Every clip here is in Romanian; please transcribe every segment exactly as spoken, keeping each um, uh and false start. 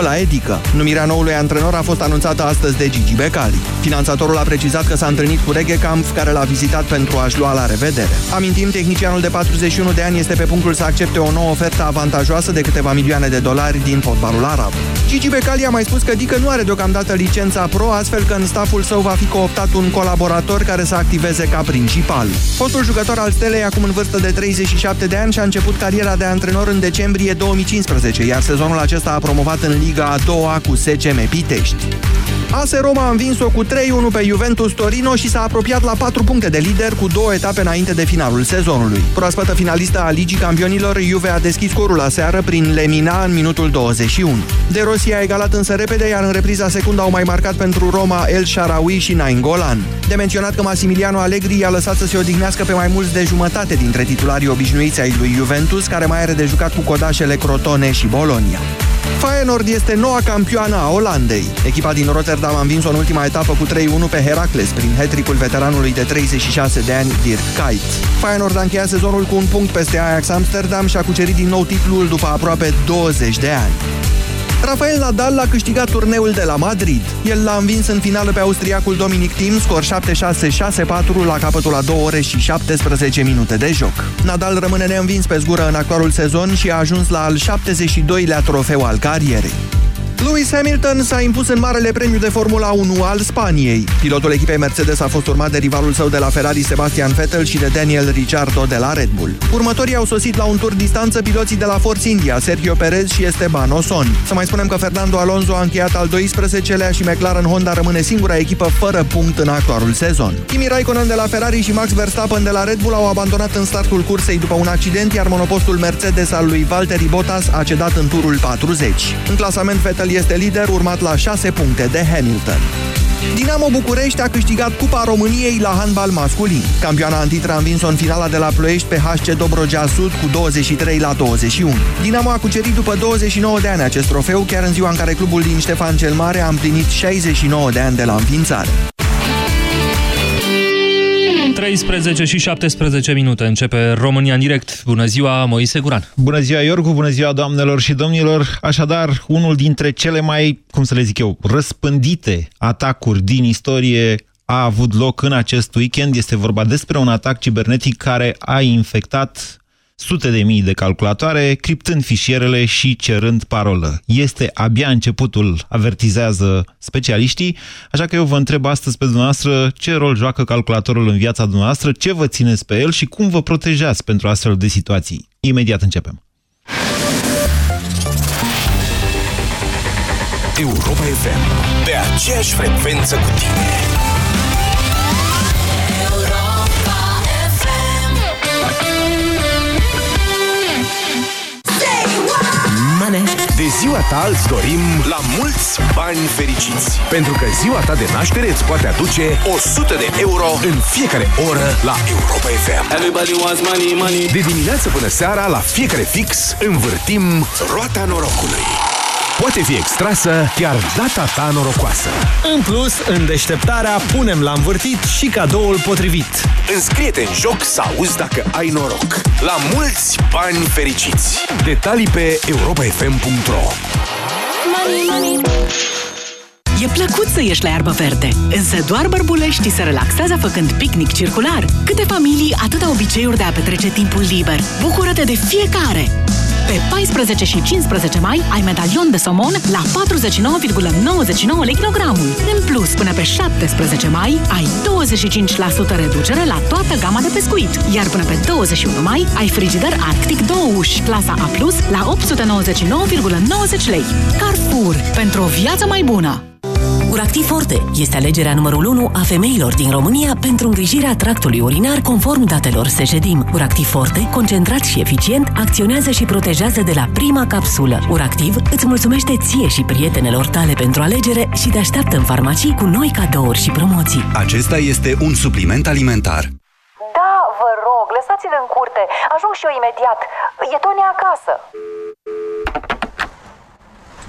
Nicolae Dică. Numirea noului antrenor a fost anunțată astăzi de Gigi Becali. Finanțatorul a precizat că s-a întâlnit cu Reghecampf, care l-a vizitat pentru a-și lua la revedere. Amintim, tehnicianul de patruzeci și unu de ani este pe punctul să accepte o nouă ofertă avantajoasă de câteva milioane de dolari din fotbalul arab. Gigi Becali a mai spus că Dică nu are deocamdată licența pro, astfel că în staful său va fi cooptat un colaborator care să activeze ca principal. Fostul jucător al Stelei, acum în vârstă de treizeci și șapte de ani, și-a început cariera de antrenor în decembrie două mii cincisprezece, iar sezonul acesta a promovat în Liga a doua cu S C M Pitești. A S Roma a învins-o cu trei unu pe Juventus Torino și s-a apropiat la patru puncte de lider cu două etape înainte de finalul sezonului. Proaspătă finalistă a Ligii Campionilor, Juve a deschis scorul aseară prin Lemina în minutul douăzeci și unu. De Rossi a egalat însă repede, iar în repriza secundă au mai marcat pentru Roma El Shaarawy și Naingolan. De menționat că Massimiliano Allegri i-a lăsat să se odihnească pe mai mulți de jumătate dintre titularii obișnuiți ai lui Juventus, care mai are de jucat cu codașele Crotone și Bologna. Feyenoord este noua campioană a Olandei. Echipa din Rotterdam a învins-o în ultima etapă cu trei unu pe Heracles, prin hat-trick-ul veteranului de treizeci și șase de ani Dirk Kuyt. Feyenoord a încheiat sezonul cu un punct peste Ajax Amsterdam și a cucerit din nou titlul după aproape douăzeci de ani. Rafael Nadal a câștigat turneul de la Madrid. El l-a învins în finală pe austriacul Dominic Thiem, scor șapte șase șase patru la capătul a două ore și șaptesprezece minute de joc. Nadal rămâne neînvins pe zgură în actualul sezon și a ajuns la al șaptezeci și doilea trofeu al carierei. Lewis Hamilton s-a impus în Marele Premiu de Formula unu al Spaniei. Pilotul echipei Mercedes a fost urmat de rivalul său de la Ferrari, Sebastian Vettel, și de Daniel Ricciardo de la Red Bull. Următorii au sosit la un tur distanță piloții de la Force India, Sergio Perez și Esteban Ocon. Să mai spunem că Fernando Alonso a încheiat al doisprezecelea și McLaren Honda rămâne singura echipă fără punct în actualul sezon. Kimi Raikkonen de la Ferrari și Max Verstappen de la Red Bull au abandonat în startul cursei după un accident, iar monopostul Mercedes al lui Valtteri Bottas a cedat în turul patruzeci. În clasament, Vettel este lider, urmat la șase puncte de Hamilton. Dinamo București a câștigat Cupa României la handbal masculin. Campioana antitra a învins-o în finala de la Ploiești pe H C Dobrogea Sud cu douăzeci și trei la douăzeci și unu. Dinamo a cucerit după douăzeci și nouă de ani acest trofeu, chiar în ziua în care clubul din Ștefan cel Mare a împlinit șaizeci și nouă de ani de la înființare. treisprezece și șaptesprezece minute. Începe România în direct. Bună ziua, Moise Guran. Bună ziua, Iorgu, bună ziua, doamnelor și domnilor. Așadar, unul dintre cele mai, cum să le zic eu, răspândite atacuri din istorie a avut loc în acest weekend. Este vorba despre un atac cibernetic care a infectat sute de mii de calculatoare, criptând fișierele și cerând parolă. Este abia începutul, avertizează specialiștii, așa că eu vă întreb astăzi pe dumneavoastră ce rol joacă calculatorul în viața dumneavoastră, ce vă țineți pe el și cum vă protejați pentru astfel de situații. Imediat începem. Europa F M, pe aceeași frecvență cu tine. De ziua ta îți dorim la mulți bani fericiți, pentru că ziua ta de naștere îți poate aduce o sută de euro în fiecare oră la Europa F M. Money, money. De dimineață până seara, la fiecare fix, învârtim roata norocului. Poate fi extrasă chiar data ta norocoasă. În plus, în deșteptarea punem la învârtit și cadoul potrivit. Înscrie-te în joc să auzi dacă ai noroc. La mulți bani fericiți! Detalii pe europa f m punct r o. E plăcut să ieși la iarbă verde, însă doar bărbuleștii se relaxează făcând picnic circular. Câte familii, atâta obiceiuri de a petrece timpul liber. Bucură-te de fiecare! Pe paisprezece și cincisprezece mai ai medalion de somon la patruzeci și nouă virgulă nouăzeci și nouă lei kilogramul. În plus, până pe șaptesprezece mai ai douăzeci și cinci la sută reducere la toată gama de pescuit. Iar până pe douăzeci și unu mai ai frigider Arctic două uși clasa A plus la opt sute nouăzeci și nouă virgulă nouăzeci lei. Carrefour, pentru o viață mai bună! Uractiv Forte este alegerea numărul unu a femeilor din România pentru îngrijirea tractului urinar conform datelor S J D I M. Uractiv Forte, concentrat și eficient, acționează și protejează de la prima capsulă. Uractiv îți mulțumește ție și prietenelor tale pentru alegere și te așteaptă în farmacii cu noi cadouri și promoții. Acesta este un supliment alimentar. Da, vă rog, lăsați-l în curte. Ajung și eu imediat. E Tony acasă.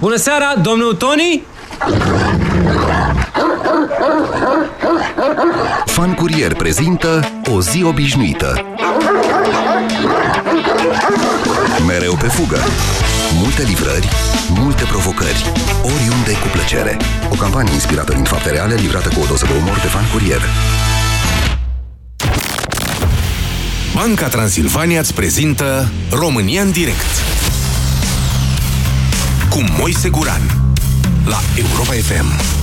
Bună seara, domnul Tony! Fan Curier prezintă o zi obișnuită. Mereu pe fugă. Multe livrări, multe provocări, oriunde cu plăcere. O campanie inspirată din fapte reale, livrată cu o doză de umor de Fan Curier. Banca Transilvania îți prezintă România în direct cu Moise Guran la Europa F M.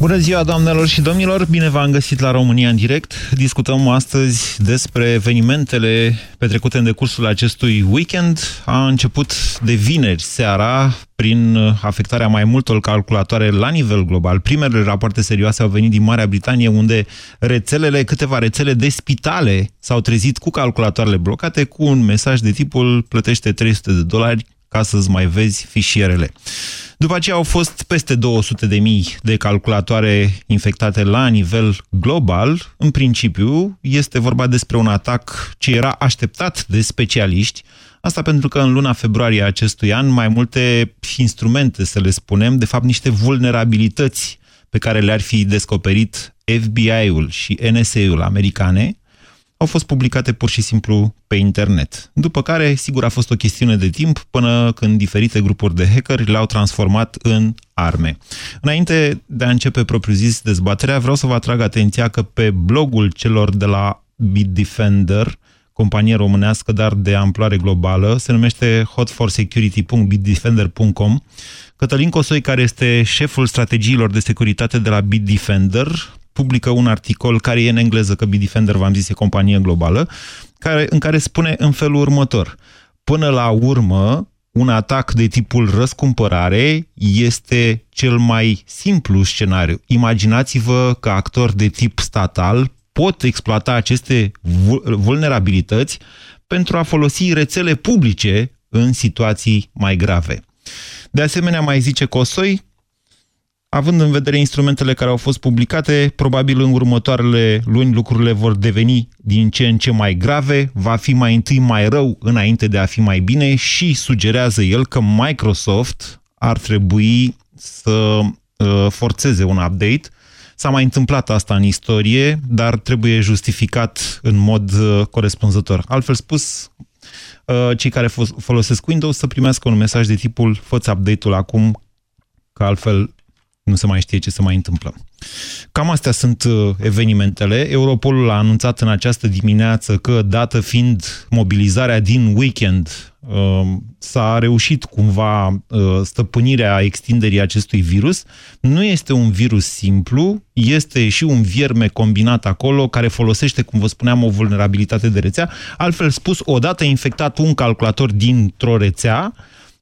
Bună ziua, doamnelor și domnilor! Bine v-am găsit la România în direct. Discutăm astăzi despre evenimentele petrecute în decursul acestui weekend. A început de vineri seara, prin afectarea mai multor calculatoare la nivel global. Primele rapoarte serioase au venit din Marea Britanie, unde rețelele, câteva rețele de spitale s-au trezit cu calculatoarele blocate, cu un mesaj de tipul plătește trei sute de dolari ca să-ți mai vezi fișierele. După aceea au fost peste două sute de mii de calculatoare infectate la nivel global. În principiu, este vorba despre un atac ce era așteptat de specialiști. Asta pentru că în luna februarie acestui an, mai multe instrumente, să le spunem, de fapt niște vulnerabilități pe care le-ar fi descoperit F B I-ul și N S A-ul americane, au fost publicate pur și simplu pe internet. După care, sigur, a fost o chestiune de timp până când diferite grupuri de hackeri le-au transformat în arme. Înainte de a începe propriu-zis dezbaterea, vreau să vă atrag atenția că pe blogul celor de la Bitdefender, companie românească, dar de amploare globală, se numește hot for security punct bitdefender punct com, Cătălin Cosoi, care este șeful strategiilor de securitate de la Bitdefender, publică un articol care e în engleză, că Bitdefender, v-am zis, e companie globală, care, în care spune în felul următor. Până la urmă, un atac de tipul răscumpărare este cel mai simplu scenariu. Imaginați-vă că actori de tip statal pot exploata aceste vulnerabilități pentru a folosi rețele publice în situații mai grave. De asemenea, mai zice Cosoi, având în vedere instrumentele care au fost publicate, probabil în următoarele luni lucrurile vor deveni din ce în ce mai grave, va fi mai întâi mai rău înainte de a fi mai bine și sugerează el că Microsoft ar trebui să uh, forțeze un update. S-a mai întâmplat asta în istorie, dar trebuie justificat în mod uh, corespunzător. Altfel spus, uh, cei care folosesc Windows să primească un mesaj de tipul fă-ți update-ul acum, că altfel nu se mai știe ce se mai întâmplă. Cam astea sunt evenimentele. Europolul a anunțat în această dimineață că, dată fiind mobilizarea din weekend, s-a reușit cumva stăpânirea extinderii acestui virus. Nu este un virus simplu, este și un vierme combinat acolo, care folosește, cum vă spuneam, o vulnerabilitate de rețea. Altfel spus, odată infectat un calculator dintr-o rețea,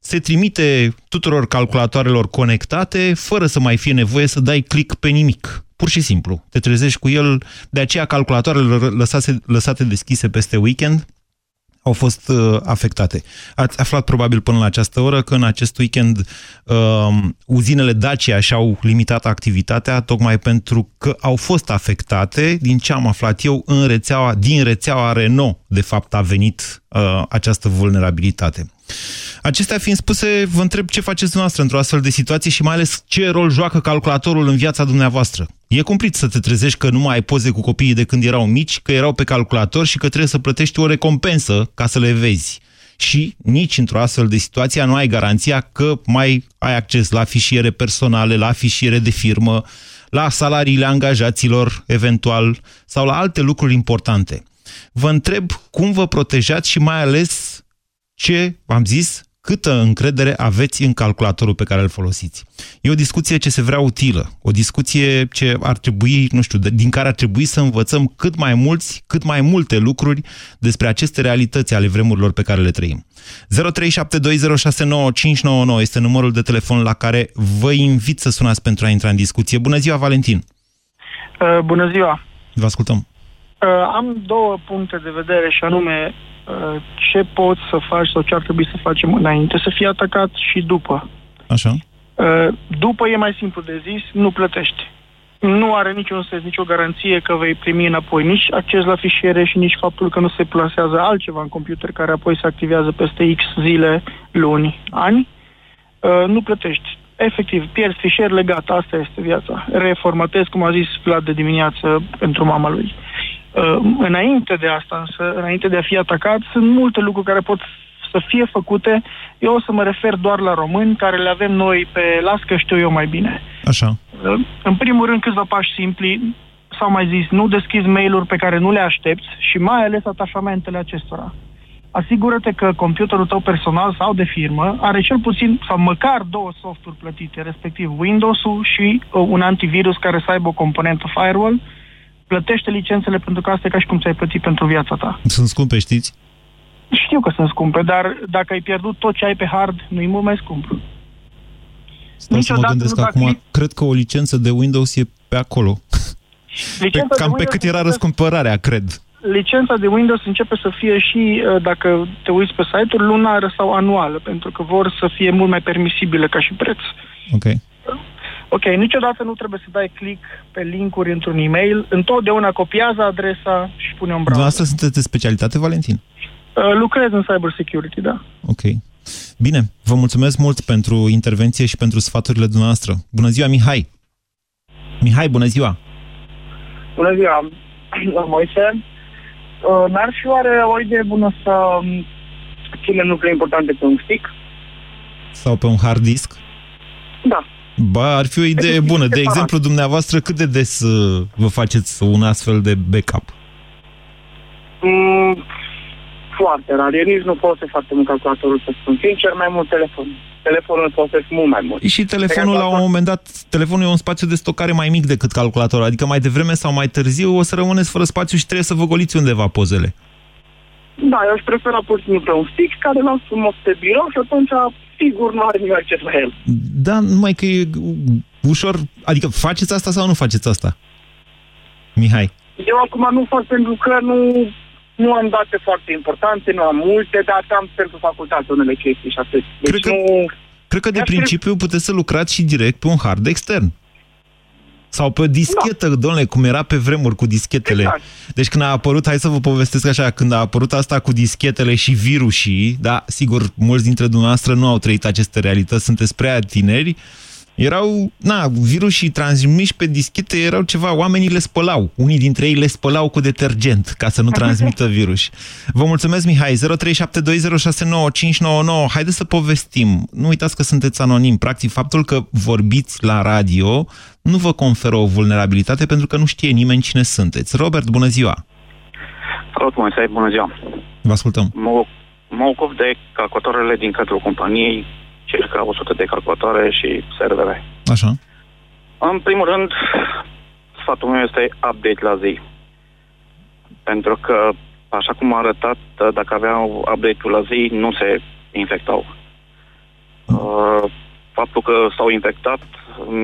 se trimite tuturor calculatoarelor conectate, fără să mai fie nevoie să dai click pe nimic. Pur și simplu, te trezești cu el. De aceea calculatoarele lăsase, lăsate deschise peste weekend au fost uh, afectate. Ați aflat probabil până la această oră că în acest weekend uh, uzinele Dacia și-au limitat activitatea, tocmai pentru că au fost afectate, din ce am aflat eu, în rețeaua, din rețeaua Renault, de fapt, a venit uh, această vulnerabilitate. Acestea fiind spuse, vă întreb ce faceți dumneavoastră într-o astfel de situație și mai ales ce rol joacă calculatorul în viața dumneavoastră. E cumplit să te trezești că nu mai ai poze cu copiii de când erau mici, că erau pe calculator și că trebuie să plătești o recompensă ca să le vezi. Și nici într-o astfel de situație nu ai garanția că mai ai acces la fișiere personale, la fișiere de firmă, la salariile angajaților, eventual, sau la alte lucruri importante. Vă întreb cum vă protejați și mai ales ce, v-am zis, câtă încredere aveți în calculatorul pe care îl folosiți. E o discuție ce se vrea utilă, o discuție ce ar trebui, nu știu, din care ar trebui să învățăm cât mai mulți, cât mai multe lucruri despre aceste realități ale vremurilor pe care le trăim. zero trei șapte doi zero șase nouă cinci nouă nouă este numărul de telefon la care vă invit să sunați pentru a intra în discuție. Bună ziua, Valentin! Uh, bună ziua! Vă ascultăm! Uh, am două puncte de vedere și anume ce poți să faci sau ce ar trebui să facem înainte să fii atacat și după. Așa. După e mai simplu de zis, nu plătești. Nu are niciun sens, nicio garanție că vei primi înapoi nici acces la fișiere și nici faptul că nu se plasează altceva în computer care apoi se activează peste X zile, luni, ani. Nu plătești. Efectiv, pierzi fișier legat, asta este viața. Reformatezi, cum a zis Vlad de dimineață, pentru mama lui. Înainte de asta, însă, înainte de a fi atacat, sunt multe lucruri care pot să fie făcute, eu o să mă refer doar la români, care le avem noi pe las că știu eu mai bine. Așa. În primul rând, câțiva pași simpli, s-au mai zis, nu deschizi mail-uri pe care nu le aștepți și mai ales atașamentele acestora. Asigură-te că computerul tău personal sau de firmă are cel puțin sau măcar două softuri plătite, respectiv Windows-ul și uh, un antivirus care să aibă o componentă firewall. Plătește licențele, pentru că asta e ca și cum ți-ai plătit pentru viața ta. Sunt scumpe, știți? Știu că sunt scumpe, dar dacă ai pierdut tot ce ai pe hard, nu-i mult mai scump. Stai să mă gândesc acum, click... cred că o licență de Windows e pe acolo. Pe, cam pe Windows cât era răscumpărarea, cred. Licența de Windows începe să fie și, dacă te uiți pe site-uri, lunară sau anuală, pentru că vor să fie mult mai permisibile ca și preț. Ok. Ok, niciodată nu trebuie să dai click pe link-uri într-un e-mail, întotdeauna copiază adresa și pune-o în browser. Asta sunteți de specialitate, Valentin? Lucrez în cyber security, da. Ok. Bine, vă mulțumesc mult pentru intervenție și pentru sfaturile dumneavoastră. Bună ziua, Mihai! Mihai, bună ziua! Bună ziua, Moise! N-ar fi oare o idee bună să ținem lucruri importante pe un stick? Sau pe un hard disk? Da. Ba, ar fi o idee bună. De exemplu, dumneavoastră, cât de des vă faceți un astfel de backup? Mm, foarte rar. Eu nici nu folosesc foarte mult calculatorul, să spun sincer, mai mult telefon. Telefonul îl folosesc mult mai mult. Și telefonul, la un moment dat, telefonul e un spațiu de stocare mai mic decât calculatorul. Adică mai devreme sau mai târziu o să rămâneți fără spațiu și trebuie să vă goliți undeva pozele. Da, eu aș prefera pur și simplu un stick care l-am frumos pe birou și atunci... sigur nu are nimic acces la el. Da, numai că e ușor... Adică faceți asta sau nu faceți asta? Mihai. Eu acum nu fac pentru că nu, nu am date foarte importante, nu am multe, dar am pentru facultate unele chestii și atât. Deci cred, că, nu... cred că de principiu puteți să lucrați și direct pe un hard extern. Sau pe dischetă, da. Domnule, cum era pe vremuri cu dischetele. Exact. Deci când a apărut, hai să vă povestesc așa, când a apărut asta cu dischetele și virusii, da, sigur, mulți dintre dumneavoastră nu au trăit aceste realități, sunteți prea tineri, erau, na, virusii transmiși pe dischete erau ceva, oamenii le spălau, unii dintre ei le spălau cu detergent ca să nu transmită virus. Vă mulțumesc, Mihai, zero trei șapte doi zero șase nouă cinci nouă nouă, haideți să povestim. Nu uitați că sunteți anonim, practic faptul că vorbiți la radio nu vă conferă o vulnerabilitate pentru că nu știe nimeni cine sunteți. Robert, bună ziua! Salut, Moise, bună ziua! Vă ascultăm! Mă, mă ocup de calculatoarele din cadrul companiei, circa o sută de calculatoare și servere. Așa. În primul rând, sfatul meu este update la zi. Pentru că, așa cum a arătat, dacă aveau update-ul la zi, nu se infectau. Uh. Faptul că s-au infectat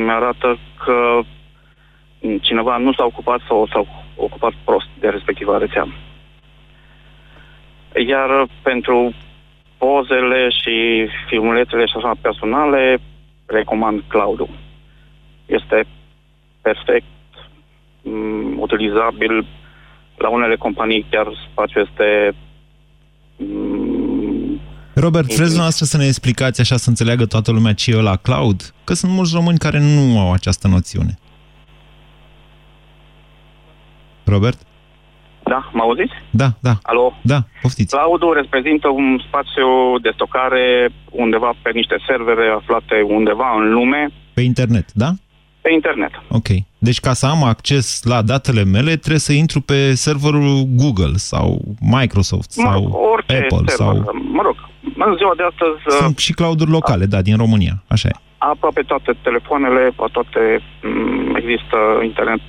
mi-arată că cineva nu s-a ocupat sau s-a ocupat prost de respectiva rețea. Iar pentru pozele și filmulețele și așa personale, recomand cloud-ul. Este perfect m- utilizabil. La unele companii chiar spațiul este... M- Robert, vreți dumneavoastră să ne explicați așa să înțeleagă toată lumea ce e la cloud? Că sunt mulți români care nu au această noțiune. Robert? Da, mă auziți? Da, da. Alo? Da, poftiți. Cloud-ul reprezintă un spațiu de stocare undeva pe niște servere aflate undeva în lume. Pe internet, da? Pe internet. Ok. Deci ca să am acces la datele mele, trebuie să intru pe serverul Google sau Microsoft sau Apple. Server. Sau... Mă rog, în ziua de astăzi... Sunt și cloud-uri locale, a... da, din România. Așa e. Aproape toate telefoanele, toate există internet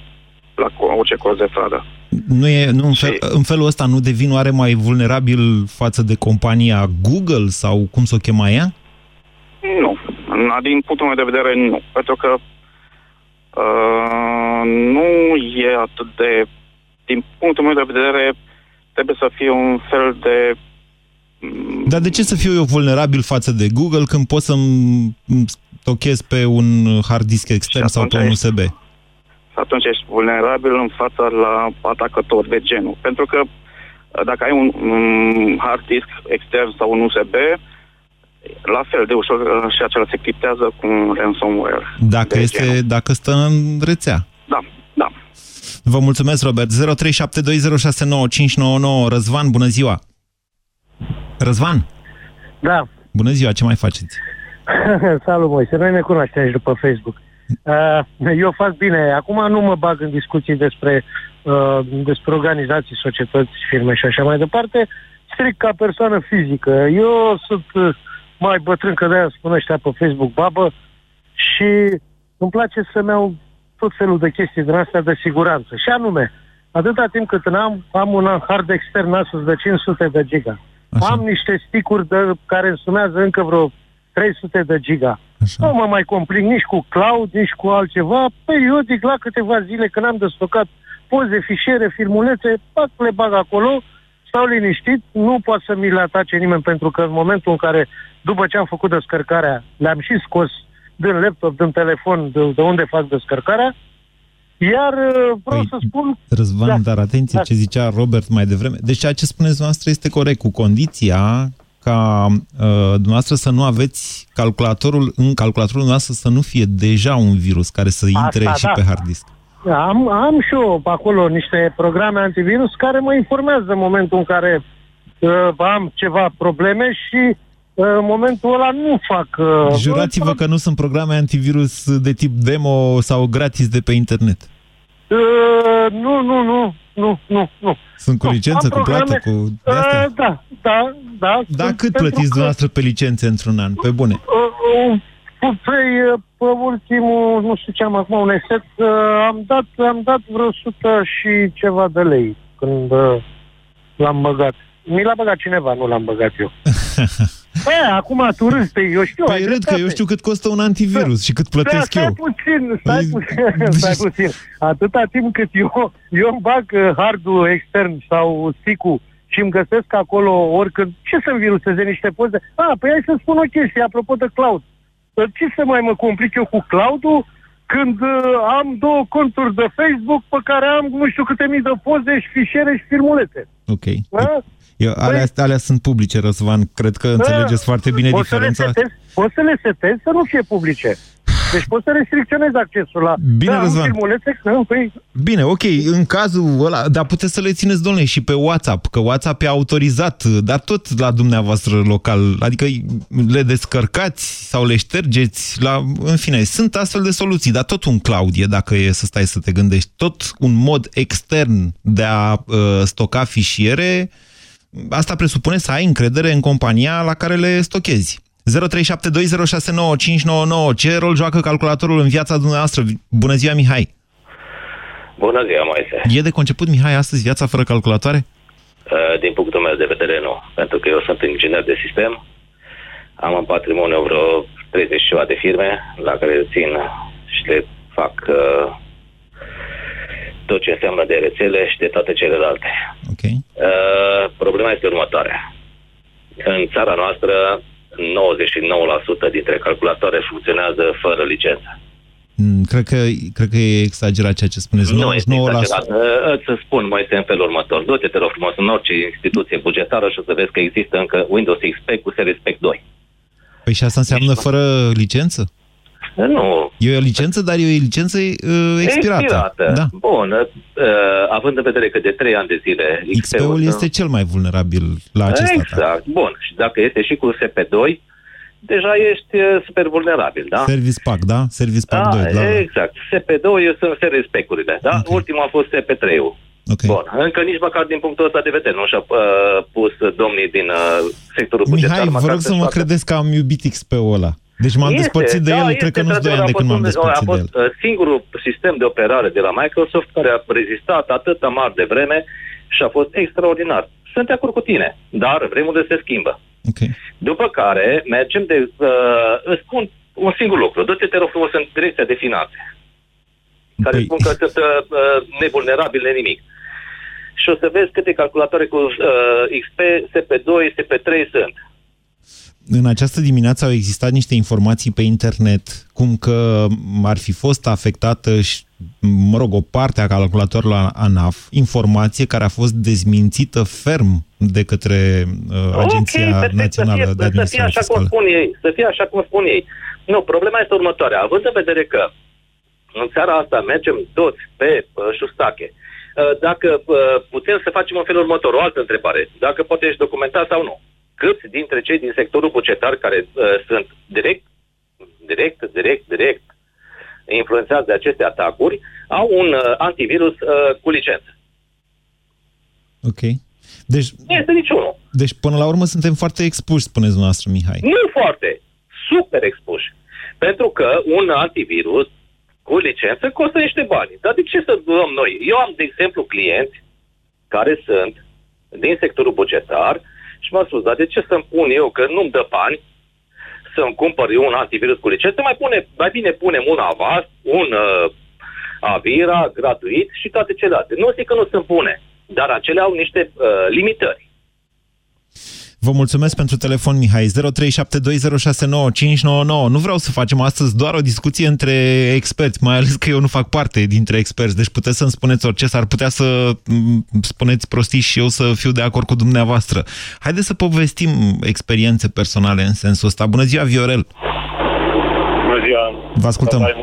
la orice colț de stradă. Nu e, nu, în, fel, în felul ăsta nu devin oare mai vulnerabil față de compania Google sau cum s-o chema ea? Nu. Din punctul meu de vedere, nu. Pentru că uh, nu e atât de... Din punctul meu de vedere, trebuie să fie un fel de... Dar de ce să fiu eu vulnerabil față de Google când pot să-mi stochez pe un hard disk extern sau pe un U S B? Atunci ești vulnerabil în fața la atacători de genul. Pentru că dacă ai un, un hard disk extern sau un U S B, la fel de ușor și acela se criptează cu un ransomware. Dacă, este, dacă stă în rețea. Da, da. Vă mulțumesc, Robert. zero trei șapte doi zero șase nouă cinci nouă nouă. Răzvan, bună ziua! Răzvan? Da. Bună ziua, ce mai faceți? Salut, Moise. Noi ne cunoaștem și după Facebook. Eu fac bine. Acum nu mă bag în discuții despre, despre organizații, societăți, firme și așa mai departe. Strict ca persoană fizică. Eu sunt mai bătrân, că de-aia spun ăștia pe Facebook babă și îmi place să-mi iau tot felul de chestii din astea de siguranță. Și anume, atâta timp cât am, am un hard extern Asus de cinci sute de giga. Așa. Am niște stick-uri de, care îmi sumează încă vreo trei sute de giga. Așa. Nu mă mai complic nici cu cloud, nici cu altceva. Periodic, la câteva zile, când am destocat poze, fișiere, filmulețe, pac, le bag acolo, stau liniștit, nu poate să mi le atace nimeni, pentru că în momentul în care, după ce am făcut descărcarea, le-am și scos din laptop, din telefon, de, de unde fac descărcarea. Iar vreau păi, să spun... Răzvan, da, dar atenție da. ce zicea Robert mai devreme. Deci ceea ce spuneți noastră este corect, cu condiția ca uh, dumneavoastră să nu aveți calculatorul, în calculatorul dumneavoastră să nu fie deja un virus care să intre Asta, și da. pe hard disk. Am, am și eu acolo niște programe antivirus care mă informează în momentul în care uh, am ceva probleme și... în momentul ăla nu fac... Uh, Jurați-vă că nu sunt programe antivirus de tip demo sau gratis de pe internet. Uh, nu, nu, nu, nu, nu, nu. Sunt cu licență, cu plată, cu... De astea? Uh, da, da, da. Dar cât plătiți că... dumneavoastră pe licențe într-un an? Pe bune? Uh, uh, uh, pe, uh, pe ultimul, nu știu ce am acum, un set, uh, am, dat, am dat vreo sută și ceva de lei când uh, l-am băgat. Mi l-a băgat cineva, nu l-am băgat eu. Păi, acum tu râzi, eu știu. Păi, cred că eu știu cât costă un antivirus da, și cât plătesc da, stai eu. Puțin, stai păi... puțin, stai puțin. Atâta timp cât eu, eu îmi bag hardul extern sau stick-ul și îmi găsesc acolo oricând, ce să-mi viruseze niște poze? A, păi hai să spun o chestie, apropo de cloud. Ce să mai mă complic eu cu cloud-ul când am două conturi de Facebook pe care am nu știu câte mii de poze și fișiere și filmulețe. Ok. Da? Eu, alea, alea sunt publice, Răzvan. Cred că înțelegeți da, foarte bine diferența. Să setez, poți să le setezi să nu fie publice. Deci poți să restricționezi accesul la... Bine, da, Răzvan. Filmulețe, nu, păi... Bine, ok, în cazul ăla... Dar puteți să le țineți, domnule, și pe WhatsApp, că WhatsApp e autorizat, dar tot la dumneavoastră local. Adică le descărcați sau le ștergeți la... În fine, sunt astfel de soluții, dar tot un cloud e, dacă e să stai să te gândești. Tot un mod extern de a uh, stoca fișiere... Asta presupune să ai încredere în compania la care le stochezi. zero trei șapte doi zero șase nouă cinci nouă nouă. Ce rol joacă calculatorul în viața dumneavoastră? Bună ziua, Mihai! Bună ziua, Moise! E de conceput, Mihai, astăzi viața fără calculatoare? Din punctul meu de vedere, nu. Pentru că eu sunt inginer de sistem. Am în patrimoniu vreo treizeci și ceva de firme la care le țin și le fac... Uh... tot ce înseamnă de rețele și de toate celelalte. Okay. Uh, problema este următoarea. În țara noastră, nouăzeci și nouă la sută dintre calculatoare funcționează fără licență. Mm, cred, că, cred că e exagerat ceea ce spuneți. Nu este exagerat. Uh, îți spun, mai este în felul următor. Du-te, te rog frumos, în orice instituție bugetară și o să vezi că există încă Windows X P cu Series Pack doi. Păi și asta înseamnă fără licență? Nu. E o licență, dar e o licență uh, expirată. expirată. Da. Bun. Uh, având în vedere că de trei ani de zile... X P-ul este uh, cel mai vulnerabil la acest atac. Exact. Bun. Și dacă este și cu S P doi, deja ești uh, super vulnerabil, da? Service Pack, da? Service Pack da, doi. Da, exact. S P doi sunt Service Pack-urile, da? Okay. Ultimul a fost S P trei-ul. Okay. Bun. Încă nici măcar din punctul ăsta de vedere nu și-a uh, pus domnii din uh, sectorul bugetar. Mihai, vă rog să mă facă... credeți că am iubit X P-ul ăla. Deci m-am este, despărțit de da, el, cred că nu-s doi ani de când m-am despărțit de el. A fost singurul sistem de operare de la Microsoft care a rezistat atâta mare de vreme și a fost extraordinar. Sunt de acord cu tine, dar vremurile se schimbă. Okay. După care mergem de... Uh, îți spun un singur lucru. Du-te, te rog frumos, în direcția de finanțe. Care păi... spun că sunt uh, nevulnerabil de nimic. Și o să vezi câte calculatoare cu uh, X P, S P doi, S P trei sunt. În această dimineață au existat niște informații pe internet, cum că ar fi fost afectată, și, mă rog, o parte a calculatorilor la ANAF, informație care a fost dezmințită ferm de către uh, Agenția okay, Națională să fie, de Administrație să fie, așa cum spun ei, să fie așa cum spun ei. Nu, problema este următoarea. Având în vedere că în țara asta mergem toți pe uh, șustache, uh, dacă uh, putem să facem în felul următor, o altă întrebare, dacă poate ești documentat sau nu. cât dintre cei din sectorul bugetar care uh, sunt direct, direct, direct, direct influențați de aceste atacuri, au un uh, antivirus uh, cu licență. Ok. Deci, nu este niciunul. Deci, până la urmă, suntem foarte expuși, spuneți dumneavoastră, Mihai. Nu foarte. Super expuși. Pentru că un antivirus cu licență costă niște bani. Dar de ce să luăm noi? Eu am, de exemplu, clienți care sunt din sectorul bugetar și m-a spus, dar de ce să-mi pun eu, că nu-mi dă bani, să-mi cumpăr eu un antivirus cu licență, mai, pune, mai bine punem un Avast, un uh, Avira, gratuit și toate celelalte. Nu zic că nu se pune, dar acele au niște uh, limitări. Vă mulțumesc pentru telefon, Mihai. zero trei șapte doi zero șase nouă cinci nouă nouă. Nu vreau să facem astăzi doar o discuție între experți, mai ales că eu nu fac parte dintre experți, deci puteți să-mi spuneți orice, s-ar putea să spuneți prostii și eu să fiu de acord cu dumneavoastră. Haideți să povestim experiențe personale în sensul ăsta. Bună ziua, Viorel! Bună ziua! Vă ascultăm!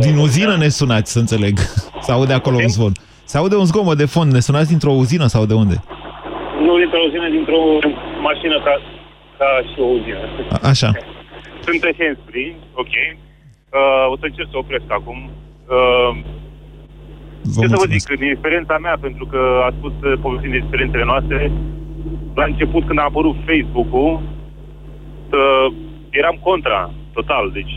Din uzină ne sunați, să înțeleg. Se aude acolo un zvon. Se aude un zgomot de fond. Ne sunați dintr-o uzină sau de unde? Nu dintr-o uzină, dintr-o mașină ca, ca și o uzină. A, așa. Sunt pe hands-free, ok. Uh, o să încerc să opresc acum. Uh, ce să vă zic, din experiența mea, pentru că a spus, povestim de experiențele noastre, la început, când a apărut Facebook-ul, uh, eram contra, total. Deci,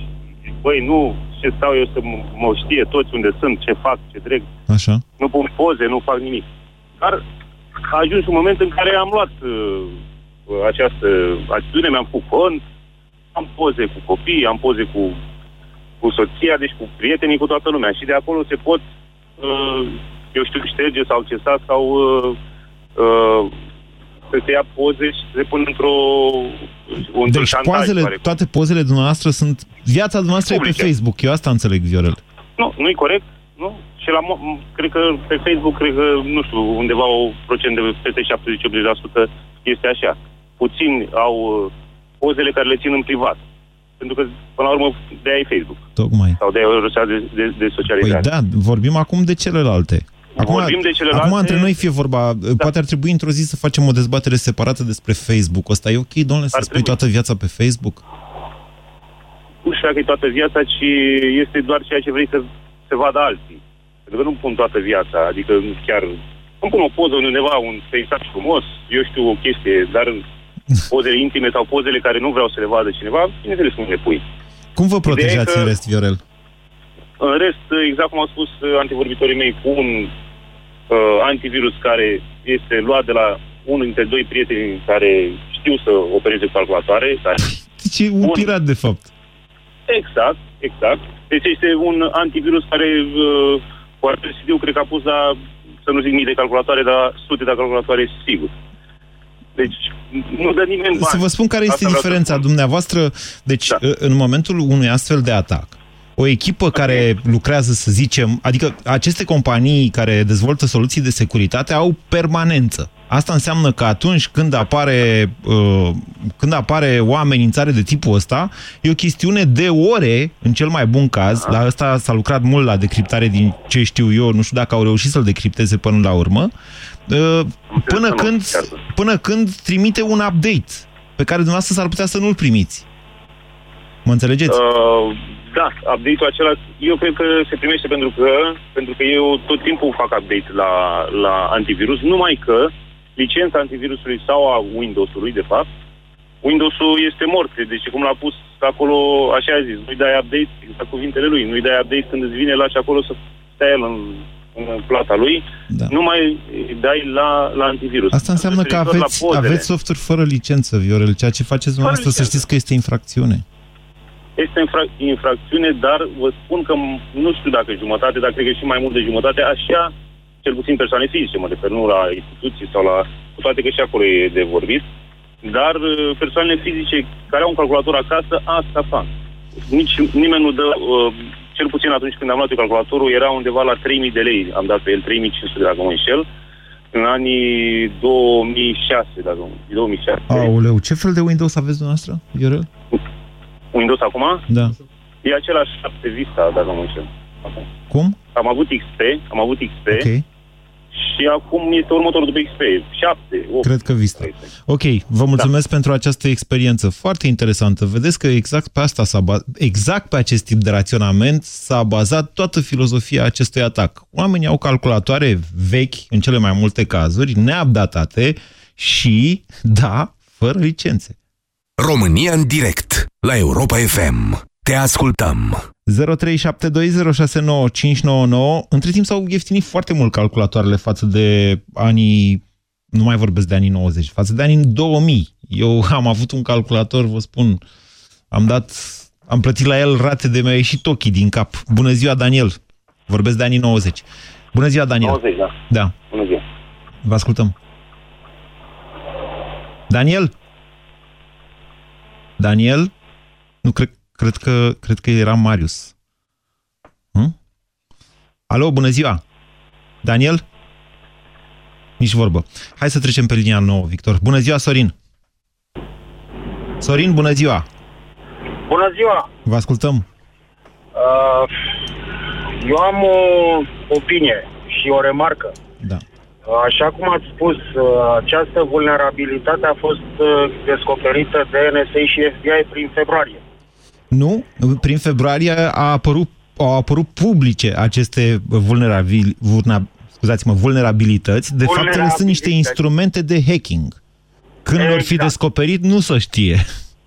băi, nu, ce stau eu să mă știe toți unde sunt, ce fac, ce trec. Așa. Nu pun poze, nu fac nimic. Dar a ajuns un moment în care am luat uh, această acțiune, mi-am făcut cont, am poze cu copii, am poze cu, cu soția, deci cu prietenii, cu toată lumea. Și de acolo se pot, uh, eu știu, șterge sau cesa sau uh, uh, să se ia poze și se pun într-o... Într-un deci șantaj, pozele, pare, toate pozele dumneavoastră sunt... Viața dumneavoastră publice. E pe Facebook, eu asta înțeleg, Viorel. Nu, nu-i corect, nu? Și la, cred că pe Facebook, cred că, nu știu, undeva o procent de peste șaptezeci la sută este așa. Puțini au pozele care le țin în privat. Pentru că, până la urmă, de-aia e Facebook. Tocmai. Sau de-aia e rețea de, de, de socializare. Păi da, vorbim acum de celelalte. Acum, vorbim de celelalte. Acum, între noi fie vorba, da. Poate ar trebui într-o zi să facem o dezbatere separată despre Facebook. Ăsta e ok, domnule, să spui toată viața pe Facebook? Nu știu dacă e toată viața, ci este doar ceea ce vrei să se vadă alții. Pentru că nu pun toată viața, adică chiar... Îmi pun o poză undeva, un peisaj frumos, eu știu o chestie, dar pozele intime sau pozele care nu vreau să le vadă cineva, bineînțeles cum le pui. Cum vă protejați că, în rest, Viorel? În rest, exact cum au spus antevorbitorii mei, cu un uh, antivirus care este luat de la unul dintre doi prieteni care știu să opereze calculatoare. Care deci e un pirat, de fapt. Exact, exact. Deci este un antivirus care... Uh, Cu acest video, cred că a pus la, să nu zic mii de calculatoare, dar sute de calculatoare, sigur. Deci, nu dă nimeni bani. Să vă spun care este diferența dumneavoastră. Deci, da. În momentul unui astfel de atac, o echipă care lucrează, să zicem, adică aceste companii care dezvoltă soluții de securitate au permanență. Asta înseamnă că atunci când apare, uh, când apare o amenințare de tipul ăsta, e o chestiune de ore, în cel mai bun caz, la ăsta s-a lucrat mult la decriptare din ce știu eu, nu știu dacă au reușit să-l decripteze până la urmă, uh, până, când, până când trimite un update pe care dumneavoastră s-ar putea să nu-l primiți. Mă înțelegeți? Uh, da, update-ul acela, eu cred că se primește pentru că, pentru că eu tot timpul fac update la, la antivirus, numai că licența antivirusului sau a Windows-ului, de fapt, Windows-ul este mort. Deci cum l-a pus acolo, așa a zis, nu-i dai update, exact cuvintele lui, nu-i dai update când îți vine, lași acolo să stai el în, în plata lui, da. Nu mai dai la, la antivirus. Asta înseamnă că aveți, aveți softuri fără licență, Viorel, ceea ce faceți dumneavoastră, să știți că este infracțiune. Este infra- infracțiune, dar vă spun că nu știu dacă jumătate, dar cred că și mai mult de jumătate, așa cel puțin persoane fizice, mă refer, nu la instituții sau la... Cu toate că și acolo e de vorbit, dar persoanele fizice care au un calculator acasă, asta fac. Nici nimeni nu dă... Uh, cel puțin atunci când am luat eu calculatorul, era undeva la trei mii de lei, am dat pe el trei mii cinci sute, dacă mă înșel, în anii două mii șase, dacă două mii șase. Aoleu, ce fel de Windows aveți dumneavoastră, Viorel? Windows acum? Da. E același șapte Vista, dacă mă înșel. Acum. Cum? Am avut X P, am avut X P, okay. Și acum este următorul după X P, șapte, opt. Cred că Vista. Ok, vă mulțumesc da. pentru această experiență foarte interesantă. Vedeți că exact pe asta s-a bazat, exact pe acest tip de raționament s-a bazat toată filozofia acestui atac. Oamenii au calculatoare vechi, în cele mai multe cazuri, neupdatate și, da, fără licențe. România în direct, la Europa F M. Te ascultăm! zero trei șapte doi zero șase nouă cinci nouă nouă. Între timp s-au ieftinit foarte mult calculatoarele față de anii, nu mai vorbesc de anii nouăzeci, față de anii două mii. Eu am avut un calculator, vă spun, am dat, am plătit la el rate de mi-a ieșit ochii din cap. Bună ziua, Daniel! Vorbesc de anii nouăzeci. Bună ziua, Daniel! nouăzeci, da. Da. Bună ziua! Vă ascultăm. Daniel? Daniel? Nu cred... Cred că, cred că era Marius. Hm? Alo, bună ziua! Daniel? Nici vorbă. Hai să trecem pe linia nouă, Victor. Bună ziua, Sorin! Sorin, bună ziua! Bună ziua! Vă ascultăm! Uh, eu am o opinie și o remarcă. Da. Așa cum ați spus, această vulnerabilitate a fost descoperită de N S A și F B I prin februarie. Nu, prin februarie a apărut, au apărut publice aceste vulnerabil, vulna, scuzați-mă, vulnerabilități. De fapt, ele sunt niște instrumente de hacking. Când vor exact. fi descoperit, nu se știe.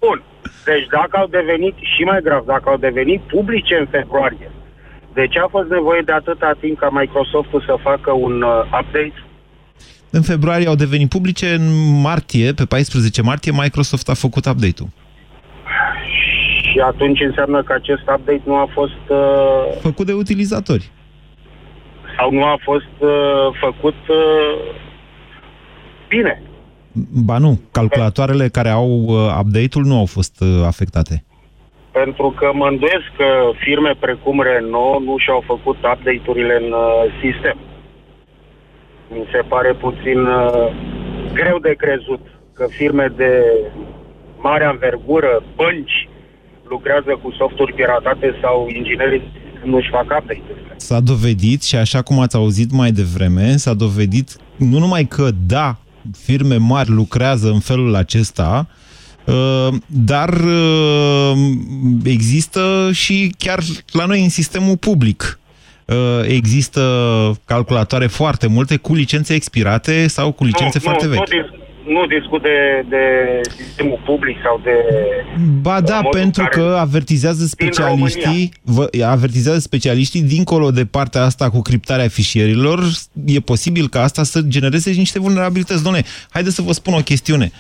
Bun. Deci dacă au devenit, și mai grav, dacă au devenit publice în februarie, de ce a fost nevoie de atâta timp ca Microsoft-ul să facă un update? În februarie au devenit publice, în martie, pe paisprezece martie, Microsoft a făcut update-ul. Și atunci înseamnă că acest update nu a fost... Uh, făcut de utilizatori. Sau nu a fost uh, făcut uh, bine. Ba nu, calculatoarele care au uh, update-ul nu au fost uh, afectate. Pentru că mă îndoiesc că firme precum Renault nu și-au făcut update-urile în uh, sistem. Mi se pare puțin uh, greu de crezut că firme de mare anvergură, bănci, lucrează cu softuri piratate sau inginerii nu-și fac update-urile. S-a dovedit, și așa cum ați auzit mai devreme, s-a dovedit nu numai că, da, firme mari lucrează în felul acesta, dar există și chiar la noi în sistemul public. Există calculatoare foarte multe cu licențe expirate sau cu licențe nu, foarte nu, vechi. Tot Nu discut de, de sistemul public sau de... Ba da, pentru că avertizează specialiștii, vă, avertizează specialiștii dincolo de partea asta cu criptarea fișierilor, e posibil ca asta să genereze niște vulnerabilități. Doamne, haideți să vă spun o chestiune.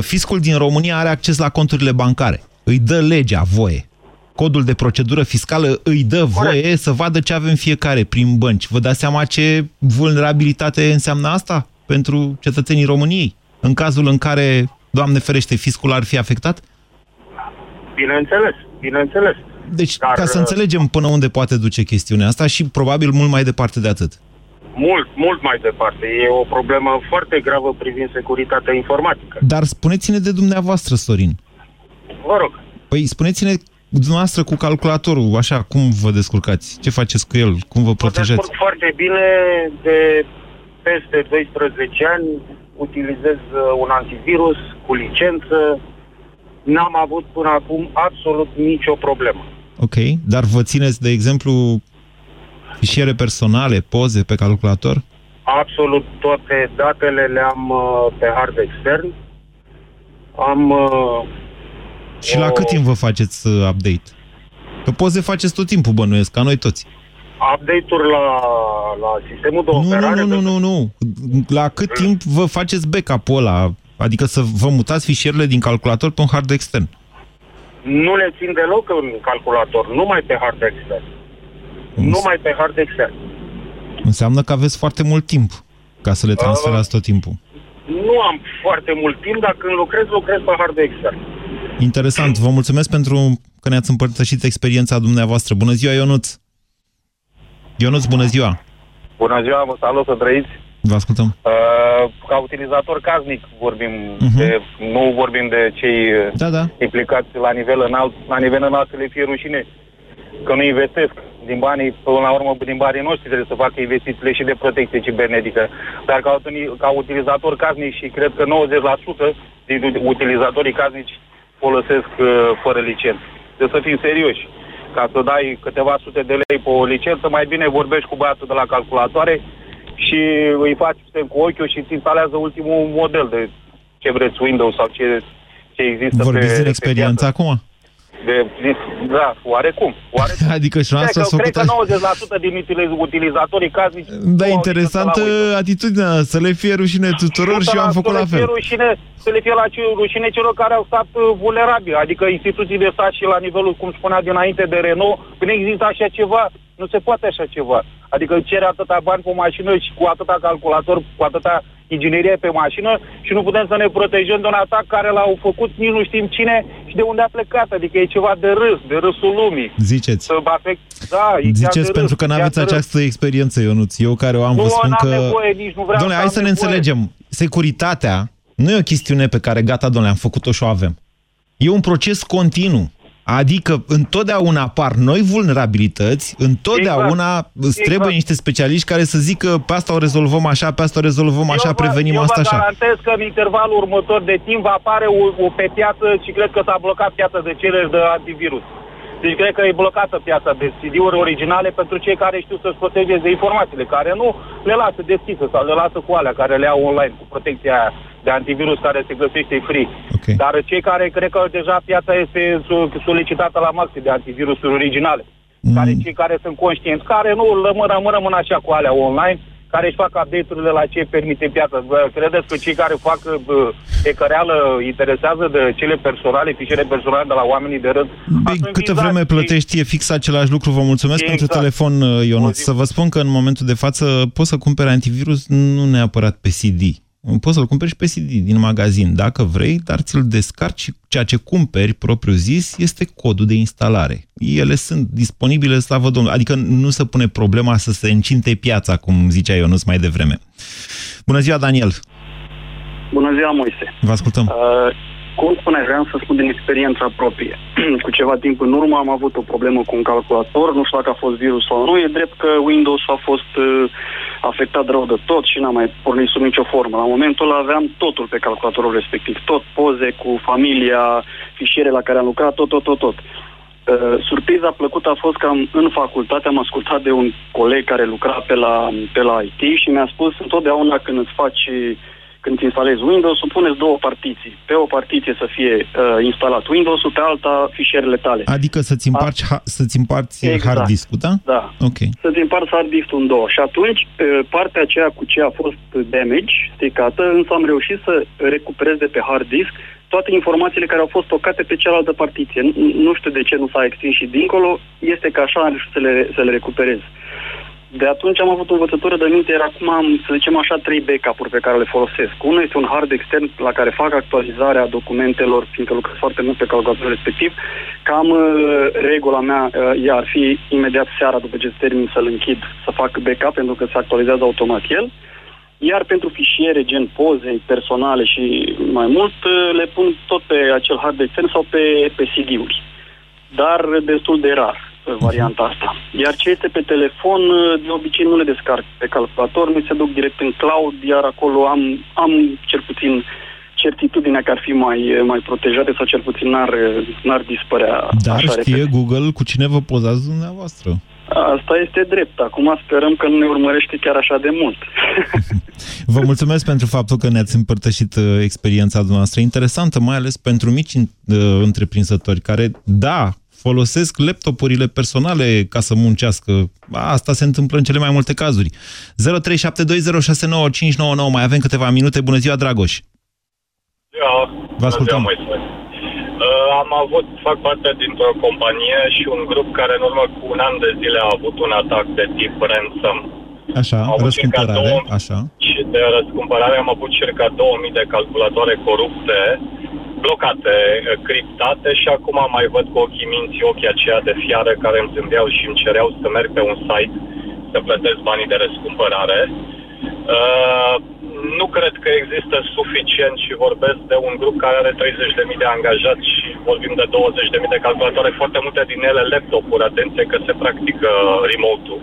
Fiscul din România are acces la conturile bancare. Îi dă legea voie. Codul de procedură fiscală îi dă voie Corect. să vadă ce avem fiecare prin bănci. Vă dați seama ce vulnerabilitate înseamnă asta pentru cetățenii României? În cazul în care, Doamne ferește, fiscul ar fi afectat? Bineînțeles, bineînțeles. Deci, Dar, ca să înțelegem până unde poate duce chestiunea asta și probabil mult mai departe de atât. Mult, mult mai departe. E o problemă foarte gravă privind securitatea informatică. Dar spuneți-ne de dumneavoastră, Sorin. Vă rog. Păi spuneți-ne dumneavoastră cu calculatorul, așa, cum vă descurcați? Ce faceți cu el? Cum vă protejați? Mă descurc foarte bine de peste doisprezece ani. Utilizez un antivirus cu licență. N-am avut până acum absolut nicio problemă. Ok, dar vă țineți, de exemplu, fișiere personale, poze pe calculator? Absolut toate datele le-am pe hard extern. Am... Și o... la cât timp vă faceți update? Că poze faceți tot timpul, bănuiesc, ca noi toți. Update-uri la, la sistemul de nu, operare? Nu, nu, nu, nu. La cât timp vă faceți backup-ul ăla? Adică să vă mutați fișierele din calculator pe un hard extern? Nu le țin deloc în calculator, numai pe hard extern. Înse... Numai pe hard extern. Înseamnă că aveți foarte mult timp ca să le transferați uh, tot timpul. Nu am foarte mult timp, dar când lucrez, lucrez pe hard extern. Interesant. Vă mulțumesc pentru că ne-ați împărtășit experiența dumneavoastră. Bună ziua, Ionuț! Ionuț, bună ziua! Bună ziua, vă salut, să trăiți! Vă ascultăm! Uh, ca utilizator casnic vorbim, uh-huh. de, nu vorbim de cei da, da. implicați la nivel înalt, la nivel înalt să le fie rușine, că nu investesc. din banii, până la urmă, din banii noștri trebuie să facă investițiile și de protecție cibernetică. Dar ca, ca utilizator casnic și cred că nouăzeci la sută din utilizatorii casnici folosesc uh, fără licență. Trebuie să fim serioși. Ca să dai câteva sute de lei pe o licență, mai bine vorbești cu băiatul de la calculatoare și îi faci cu ochiul și îți instalează ultimul model de ce vreți, Windows sau ce, ce există. Vorbiți din experiență acum? De, da, oarecum. oarecum. Adică șansa s-a făcut... Cred că nouăzeci la sută din utilizatorii casnici... Da, interesantă atitudinea, să le fie rușine tuturor și eu am făcut la fel. Rușine, să le fie la rușine celor care au stat vulnerabili, adică instituții de stat și la nivelul, cum spunea dinainte, de Renault, când există așa ceva, nu se poate așa ceva. Adică cere atâta bani pe mașină și cu atâta calculator, cu atâta inginerie pe mașină și nu putem să ne protejăm de un atac care l-au făcut nici nu știm cine și de unde a plecat. Adică e ceva de râs, de râsul lumii. Ziceți. Să afect... da, e Ziceți pentru râs, că n-aveți această râs. experiență, Ionuț. Eu care o am, nu, vă spun că... Nevoie, nici nu vreau Doamne, să hai să ne nevoie. înțelegem. Securitatea nu e o chestiune pe care gata, domnule, am făcut-o și o avem. E un proces continuu. Adică întotdeauna apar noi vulnerabilități, întotdeauna exact. îți exact. trebuie niște specialiști care să zică pe asta o rezolvăm așa, pe asta o rezolvăm așa, eu prevenim vă, asta așa. Eu vă garantez că în intervalul următor de timp va apare o, o pe piață și cred că s-a blocat piața de cereri de antivirus. Deci cred că e blocată piața de C D-uri originale pentru cei care știu să-și protejeze informațiile, care nu le lasă deschise sau le lasă cu alea care le au online, cu protecția aia de antivirus care se găsește free. Okay. Dar cei care cred că deja piața este solicitată la maxim de antivirusuri originale, mm. care cei care sunt conștienți, care nu rămân, rămân așa cu alea online, care își fac update-urile la ce permite piața. Credeți că cei care fac hackereală interesează de cele personale, fișiere personale de la oamenii de rând? Bine, câtă vreme plătești, e fix același lucru. Vă mulțumesc exact. pentru telefon, Ionuț. Să vă spun că în momentul de față poți să cumperi antivirus nu neapărat pe C D. Poți să-l cumperi și pe C D din magazin, dacă vrei, dar ți-l descarci și ceea ce cumperi, propriu zis, este codul de instalare. Ele sunt disponibile, slavă Domnului. Adică nu se pune problema să se încinte piața, cum zicea Ionuț mai devreme. Bună ziua, Daniel! Bună ziua, Moise! Vă ascultăm! Uh, cum spuneai, vreau să spun din experiența proprie. Cu ceva timp în urmă am avut o problemă cu un calculator, nu știu dacă a fost virus sau nu, e drept că Windows a fost... Uh, afectat rău de tot și n-am mai pornit sub nicio formă. La momentul ăla aveam totul pe calculatorul respectiv. Tot poze cu familia, fișiere la care am lucrat, tot, tot, tot, tot. Uh, surpriza plăcută a fost că am, în facultate am ascultat de un coleg care lucra pe la, pe la I T și mi-a spus întotdeauna când îți faci, când îți instalezi Windows-ul, puneți două partiții. Pe o partiție să fie uh, instalat Windows-ul, pe alta fișierele tale. Adică să-ți împarți, ha să-ți împarți exact. hard disk-ul, da? Da. Okay. Să-ți împarți hard disk-ul în două. Și atunci, partea aceea cu ce a fost damage, stricată, însă am reușit să recuperez de pe hard disk toate informațiile care au fost tocate pe cealaltă partiție. Nu știu de ce nu s-a extins și dincolo, este că așa am reușit să le, să le recuperez. De atunci am avut o învățătură de minte, iar acum am, să zicem așa, trei backup-uri pe care le folosesc. Unul este un hard extern la care fac actualizarea documentelor, fiindcă lucrez foarte mult pe calculatorul respectiv. Cam uh, regula mea uh, ea ar fi imediat seara după ce termin să-l închid, să fac backup, pentru că se actualizează automat el. Iar pentru fișiere, gen poze personale și mai mult, uh, le pun tot pe acel hard extern sau pe, pe C D-uri. Dar destul de rar varianta asta. Iar ce este pe telefon, de obicei nu le descarc pe calculator, mi se duc direct în cloud, iar acolo am, am cel puțin certitudinea că ar fi mai, mai protejate sau cel puțin n-ar, n-ar dispărea. Dar știe repede. Google cu cine vă pozați dumneavoastră. Asta este drept. Acum sperăm că nu ne urmărește chiar așa de mult. Vă mulțumesc pentru faptul că ne-ați împărtășit experiența dumneavoastră. Interesantă, mai ales pentru mici întreprinzători care, da, folosesc laptopurile personale ca să muncească. Asta se întâmplă în cele mai multe cazuri. zero trei șapte doi zero șase nouă cinci nouă nouă. Mai avem câteva minute. Bună ziua, Dragoș! Eu, Vă ascultăm! Ziua, am avut, fac parte dintr-o companie și un grup care în urmă cu un an de zile a avut un atac de tip ransom. Așa, răscumpărare. Așa. Și de răscumpărare am avut circa două mii de calculatoare corupte, blocate, criptate și acum mai văd cu ochii minții ochii aceia de fiară care îmi zâmbeau și îmi cereau să merg pe un site să plătesc banii de răscumpărare. Uh, nu cred că există suficient și vorbesc de un grup care are treizeci de mii de angajați și vorbim de douăzeci de mii de calculatoare, foarte multe din ele laptopuri, atenție că se practică remote-ul.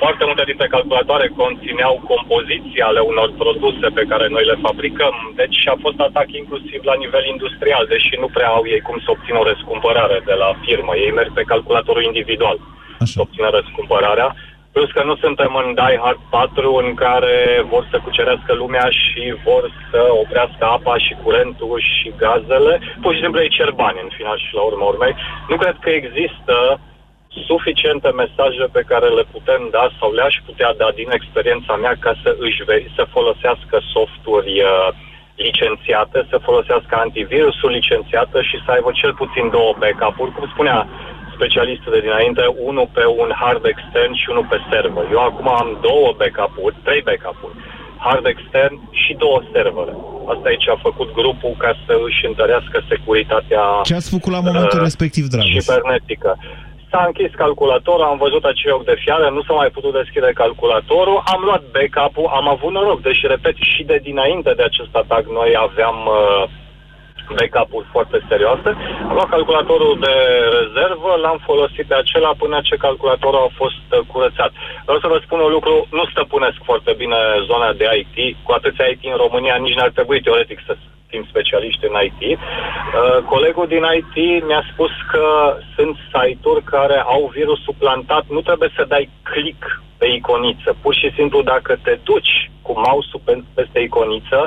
Foarte multe dintre calculatoare conțineau compoziții ale unor produse pe care noi le fabricăm, deci a fost atac inclusiv la nivel industrial, deși nu prea au ei cum să obțină o răscumpărare de la firmă, ei merg pe calculatorul individual să obțină răscumpărarea. Plus că nu suntem în Die Hard patru în care vor să cucerească lumea și vor să oprească apa și curentul și gazele. Pur și simplu ei cer bani în final și la urma urmei. Nu cred că există suficiente mesaje pe care le putem da sau le-aș putea da din experiența mea ca să își veri, să folosească softuri licențiate, să folosească antivirusuri licențiate și să aibă cel puțin două backup-uri, cum spunea specialistul de dinainte, unul pe un hard extern și unul pe server. Eu acum am două backup-uri, trei backup-uri, hard extern și două servere. Asta e ce a făcut grupul ca să își întărească securitatea. Ce ați făcut la momentul uh, respectiv, Dragoș? Cibernetică. S-a închis calculatorul, am văzut acel ochi de fiare, nu s-a mai putut deschide calculatorul, am luat backup-ul, am avut noroc, deși, repet, și de dinainte de acest atac noi aveam uh, backup-uri foarte serioase. Am luat calculatorul de rezervă, l-am folosit de acela până ce calculatorul a fost curățat. Vreau să vă spun un lucru, nu stăpânesc foarte bine zona de I T, cu atâția I T în România nici n-ar trebui teoretic să fim specialiști în I T. Uh, colegul din I T mi-a spus că sunt site-uri care au virusul plantat, nu trebuie să dai click pe iconiță, pur și simplu dacă te duci cu mouse-ul peste iconiță,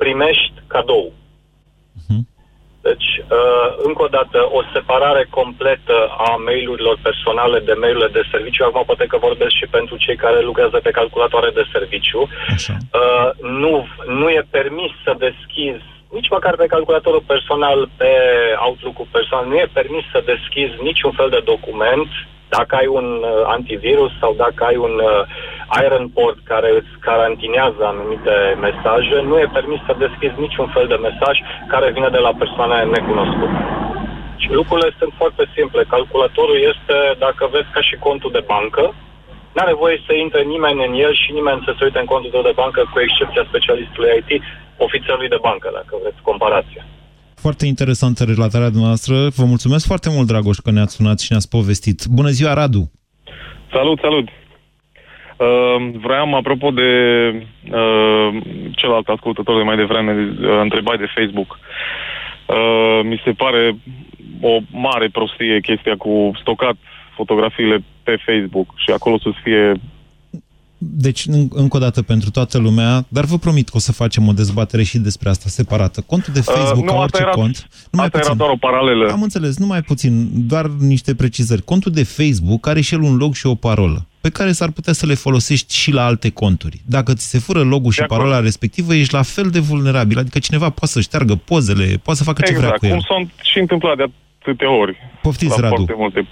primești cadou. Deci, uh, încă o dată, o separare completă a mail-urilor personale de mail-urile de serviciu. Acum poate că vorbesc și pentru cei care lucrează pe calculatoare de serviciu. Uh, nu, nu e permis să deschizi, nici măcar pe calculatorul personal, pe Outlook-ul personal, nu e permis să deschizi niciun fel de document dacă ai un antivirus sau dacă ai un iron port care îți carantinează anumite mesaje, nu e permis să deschizi niciun fel de mesaj care vine de la persoane necunoscute. Și lucrurile sunt foarte simple. Calculatorul este, dacă vezi, ca și contul de bancă, n-are voie să intre nimeni în el și nimeni să se uite în contul de bancă, cu excepția specialistului I T, ofițerului de bancă, dacă vreți comparația. Foarte interesantă relatarea dumneavoastră. Vă mulțumesc foarte mult, Dragoș, că ne-ați sunat și ne-ați povestit. Bună ziua, Radu! Salut, salut! Uh, vreau, apropo de uh, celălalt ascultător de mai devreme, uh, întrebai de Facebook. Uh, mi se pare o mare prostie chestia cu stocat fotografiile pe Facebook și acolo să fie... Deci, încă o dată pentru toată lumea, dar vă promit că o să facem o dezbatere și despre asta separată. Contul de Facebook, uh, nu, orice era, cont... Nu, asta puțin, era doar o paralelă. Am înțeles, numai puțin, doar niște precizări. Contul de Facebook are și el un log și o parolă, pe care s-ar putea să le folosești și la alte conturi. Dacă ți se fură logul și parola respectivă, ești la fel de vulnerabil. Adică cineva poate să șteargă pozele, poate să facă exact, ce vrea cu el. Exact, cum s-a și întâmplat de atâtea ori. Poftiți, Radu. Foarte multe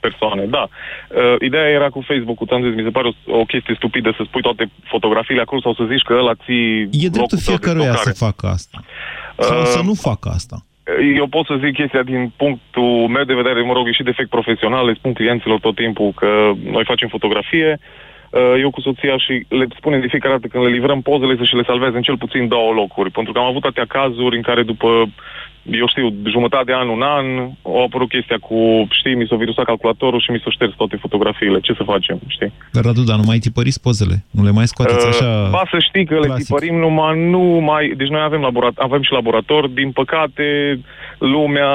persoane, da. Uh, ideea era cu Facebook-ul, ți-am zis, mi se pare o, o chestie stupidă să spui toate fotografiile acolo sau să zici că ăla ții... E dreptul fiecăruia să facă asta. Sau uh, să nu facă asta. Eu pot să zic chestia din punctul meu de vedere, mă rog, și defect profesional, le spun clienților tot timpul că noi facem fotografie, eu cu soția și le spunem de fiecare dată când le livrăm pozele să și le salveze în cel puțin două locuri, pentru că am avut atâtea cazuri în care după, eu știu, jumătate de an, un an, au apărut chestia cu, știi, mi s-a virusat calculatorul și mi s-a șters toate fotografiile, ce să facem, știi? Dar, Radu, dar nu mai tipăriți pozele? Nu le mai scoateți așa? Ba să știi că clasic. Le tipărim numai, nu mai, deci noi avem, laborator, avem și laborator, din păcate lumea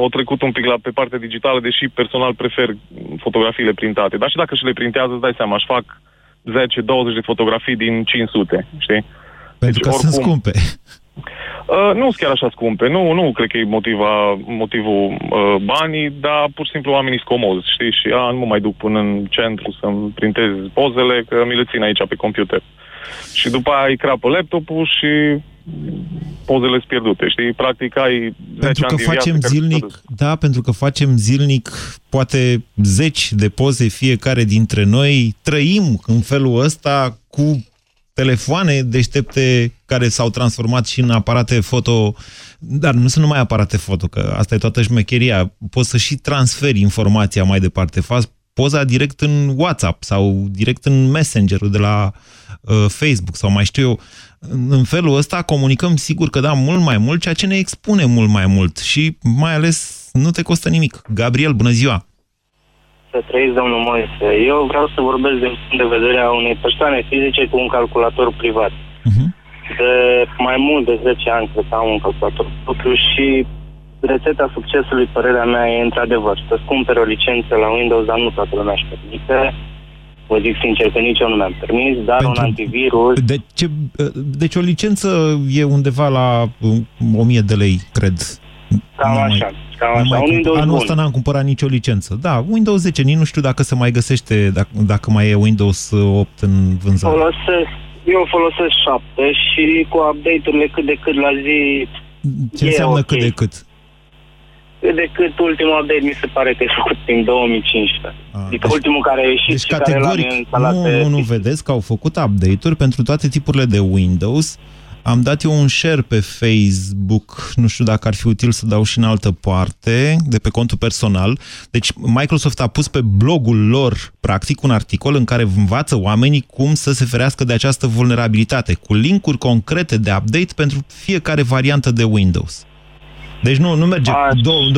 a trecut un pic la, pe partea digitală, deși personal prefer fotografiile printate, dar și dacă și le printează, îți dai seama, aș fac zece douăzeci de fotografii din cinci sute, știi? Pentru deci, că oricum, sunt scumpe. Uh, nu sunt chiar așa scumpe, nu, nu cred că e motiva, motivul uh, banii, dar pur și simplu oamenii sunt comozi, știi, și a, nu mai duc până în centru să-mi printez pozele, că mi le țin aici pe computer. Și după aia îi crapă laptopul și pozele sunt pierdute, știi, practic ai pentru că facem zilnic, da, pentru că facem zilnic poate zeci de poze fiecare dintre noi, trăim în felul ăsta cu telefoane deștepte care s-au transformat și în aparate foto, dar nu sunt numai aparate foto, că asta e toată șmecheria, poți să și transferi informația mai departe, faci poza direct în WhatsApp sau direct în Messenger-ul de la uh, Facebook sau mai știu eu. În felul ăsta comunicăm, sigur că da, mult mai mult, ceea ce ne expune mult mai mult și mai ales nu te costă nimic. Gabriel, bună ziua! Să trăiți, domnul Moise. Eu vreau să vorbesc din punct de vedere a unei persoane fizice cu un calculator privat. Uh-huh. De mai mult de zece ani cred că am un calculator propriu și rețeta succesului, părerea mea, e într-adevăr să-ți cumperi o licență la Windows, dar nu toată lumea își permite. Vă zic sincer că nici eu nu mi-am permis, dar pentru... un antivirus... De ce... Deci o licență e undeva la o mie de lei, cred. Cam numai, așa. Cam așa. Un Windows anul ăsta n-am cumpărat nicio licență. Da, Windows zece, nici nu știu dacă se mai găsește, dacă, dacă mai e Windows opt în vânzare. Folosesc, eu folosesc șapte și cu update-urile cât de cât la zi... Ce înseamnă okay. cât de cât? Cât de cât ultimul update mi se pare că e făcut prin două mii cincisprezece. A, adică deci, ultimul care a ieșit deci și care la mine în salate... Nu, nu vedeți că au făcut update-uri pentru toate tipurile de Windows. Am dat eu un share pe Facebook, nu știu dacă ar fi util să dau și în altă parte, de pe contul personal. Deci Microsoft a pus pe blogul lor, practic, un articol în care învață oamenii cum să se ferească de această vulnerabilitate, cu linkuri concrete de update pentru fiecare variantă de Windows. Deci nu, nu merge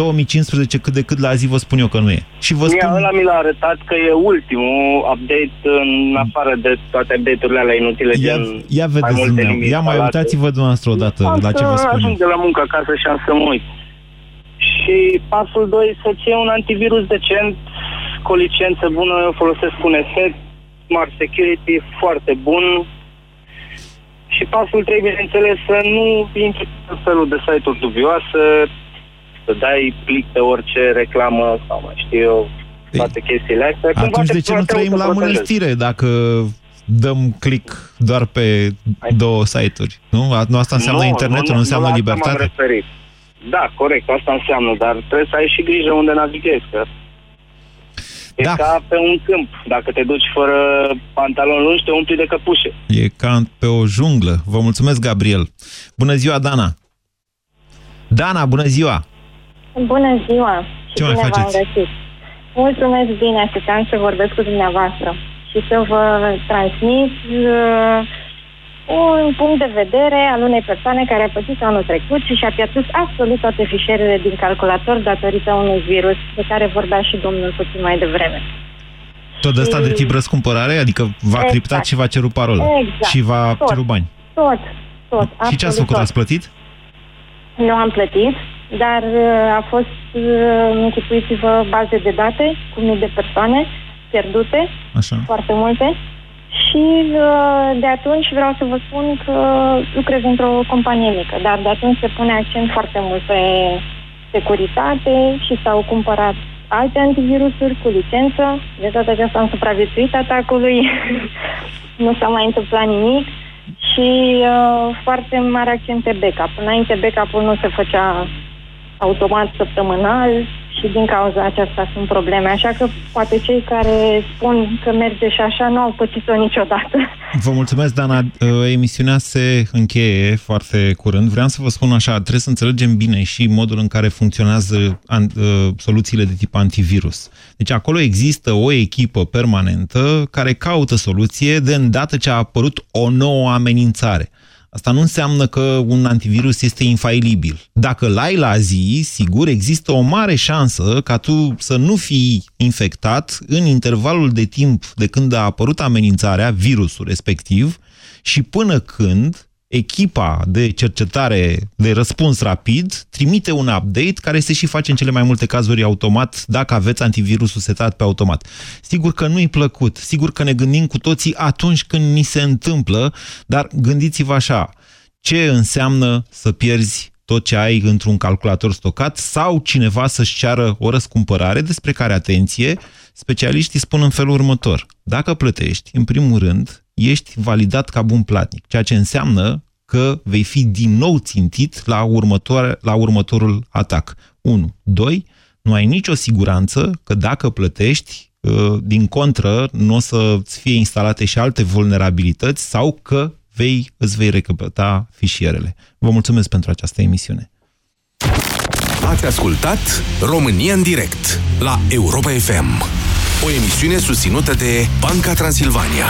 două mii cincisprezece cât de cât la zi, vă spun eu că nu e. Și vă spun... Ăla mi l-a arătat că e ultimul update în afară de toate update-urile alea inutile. Ia, gen ia vedeți mai multe limite. Ia mai uitați-vă dumneavoastră odată la ce vă spun. Ajung de la muncă acasă și am să mă uit. Și pasul doi, să-ți iei un antivirus decent, cu o licență bună. Eu folosesc un S S, Smart Security, foarte bun. Și pasul trei, bineînțeles, să nu intri în felul de site-uri dubioase, să dai click pe orice reclamă sau mai știu eu, toate chestiile astea. Atunci Cumva de ce nu trăim la mănăstire dacă dăm click doar pe două site-uri? Nu? nu asta înseamnă nu, internetul, nu, nu înseamnă nu libertate? Da, corect, asta înseamnă, dar trebuie să ai și grijă unde navighezi, că... E da. Ca pe un câmp. Dacă te duci fără pantaloni lungi, te umpli de căpușe. E ca pe o junglă. Vă mulțumesc, Gabriel. Bună ziua, Dana. Dana, bună ziua. Bună ziua. Și ce mai faceți? Mulțumesc, bine, așteptam să vorbesc cu dumneavoastră și să vă transmit uh, un punct de vedere al unei persoane care a pățit anul trecut și și-a pierdut absolut toate fișierele din calculator datorită unui virus de care vorbea și domnul puțin mai devreme. Tot ăsta și... de tip răscumpărare? Adică v-a exact. criptat și v-a cerut parolă? Exact. Și v-a tot, cerut bani? Tot, tot. Și ce ați făcut? Tot. Ați plătit? Nu am plătit, dar a fost, închipuiți-vă, baze de date cu mii de persoane pierdute, așa, foarte multe. Și de atunci vreau să vă spun că lucrez într-o companie mică, dar de atunci se pune accent foarte mult pe securitate și s-au cumpărat alte antivirusuri cu licență. De data aceasta am supraviețuit atacului, nu s-a mai întâmplat nimic și uh, foarte mare accent pe backup. Înainte backup-ul nu se făcea automat săptămânal și din cauza aceasta sunt probleme. Așa că poate cei care spun că merge și așa nu au pățit-o niciodată. Vă mulțumesc, Dana. Emisiunea se încheie foarte curând. Vreau să vă spun așa, trebuie să înțelegem bine și modul în care funcționează soluțiile de tip antivirus. Deci acolo există o echipă permanentă care caută soluție de îndată ce a apărut o nouă amenințare. Asta nu înseamnă că un antivirus este infailibil. Dacă l-ai la zi, sigur, există o mare șansă ca tu să nu fii infectat în intervalul de timp de când a apărut amenințarea, virusul respectiv, și până când echipa de cercetare de răspuns rapid trimite un update care se și face în cele mai multe cazuri automat dacă aveți antivirusul setat pe automat. Sigur că nu-i plăcut, sigur că ne gândim cu toții atunci când ni se întâmplă, dar gândiți-vă așa, ce înseamnă să pierzi tot ce ai într-un calculator stocat sau cineva să-și ceară o răscumpărare, despre care, atenție, specialiștii spun în felul următor. Dacă plătești, în primul rând, ești validat ca bun platnic, ceea ce înseamnă că vei fi din nou țintit la, următor, la următorul atac. unu. doi. Nu ai nicio siguranță că dacă plătești, din contră, nu o să-ți fie instalate și alte vulnerabilități sau că vei, îți vei recăpăta fișierele. Vă mulțumesc pentru această emisiune. Ați ascultat România în direct la Europa F M. O emisiune susținută de Banca Transilvania.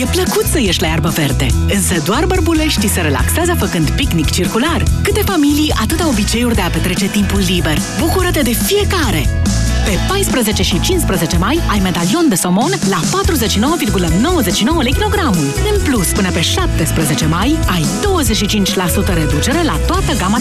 E plăcut să ieși la iarbă verde, însă doar bărbuleștii se relaxează făcând picnic circular. Câte familii, atâta obiceiuri de a petrece timpul liber. Bucură-te de fiecare! Pe paisprezece și cincisprezece mai ai medalion de somon la patruzeci și nouă virgulă nouăzeci și nouă lei kilogramul. În plus, până pe șaptesprezece mai ai douăzeci și cinci la sută reducere la toată gama de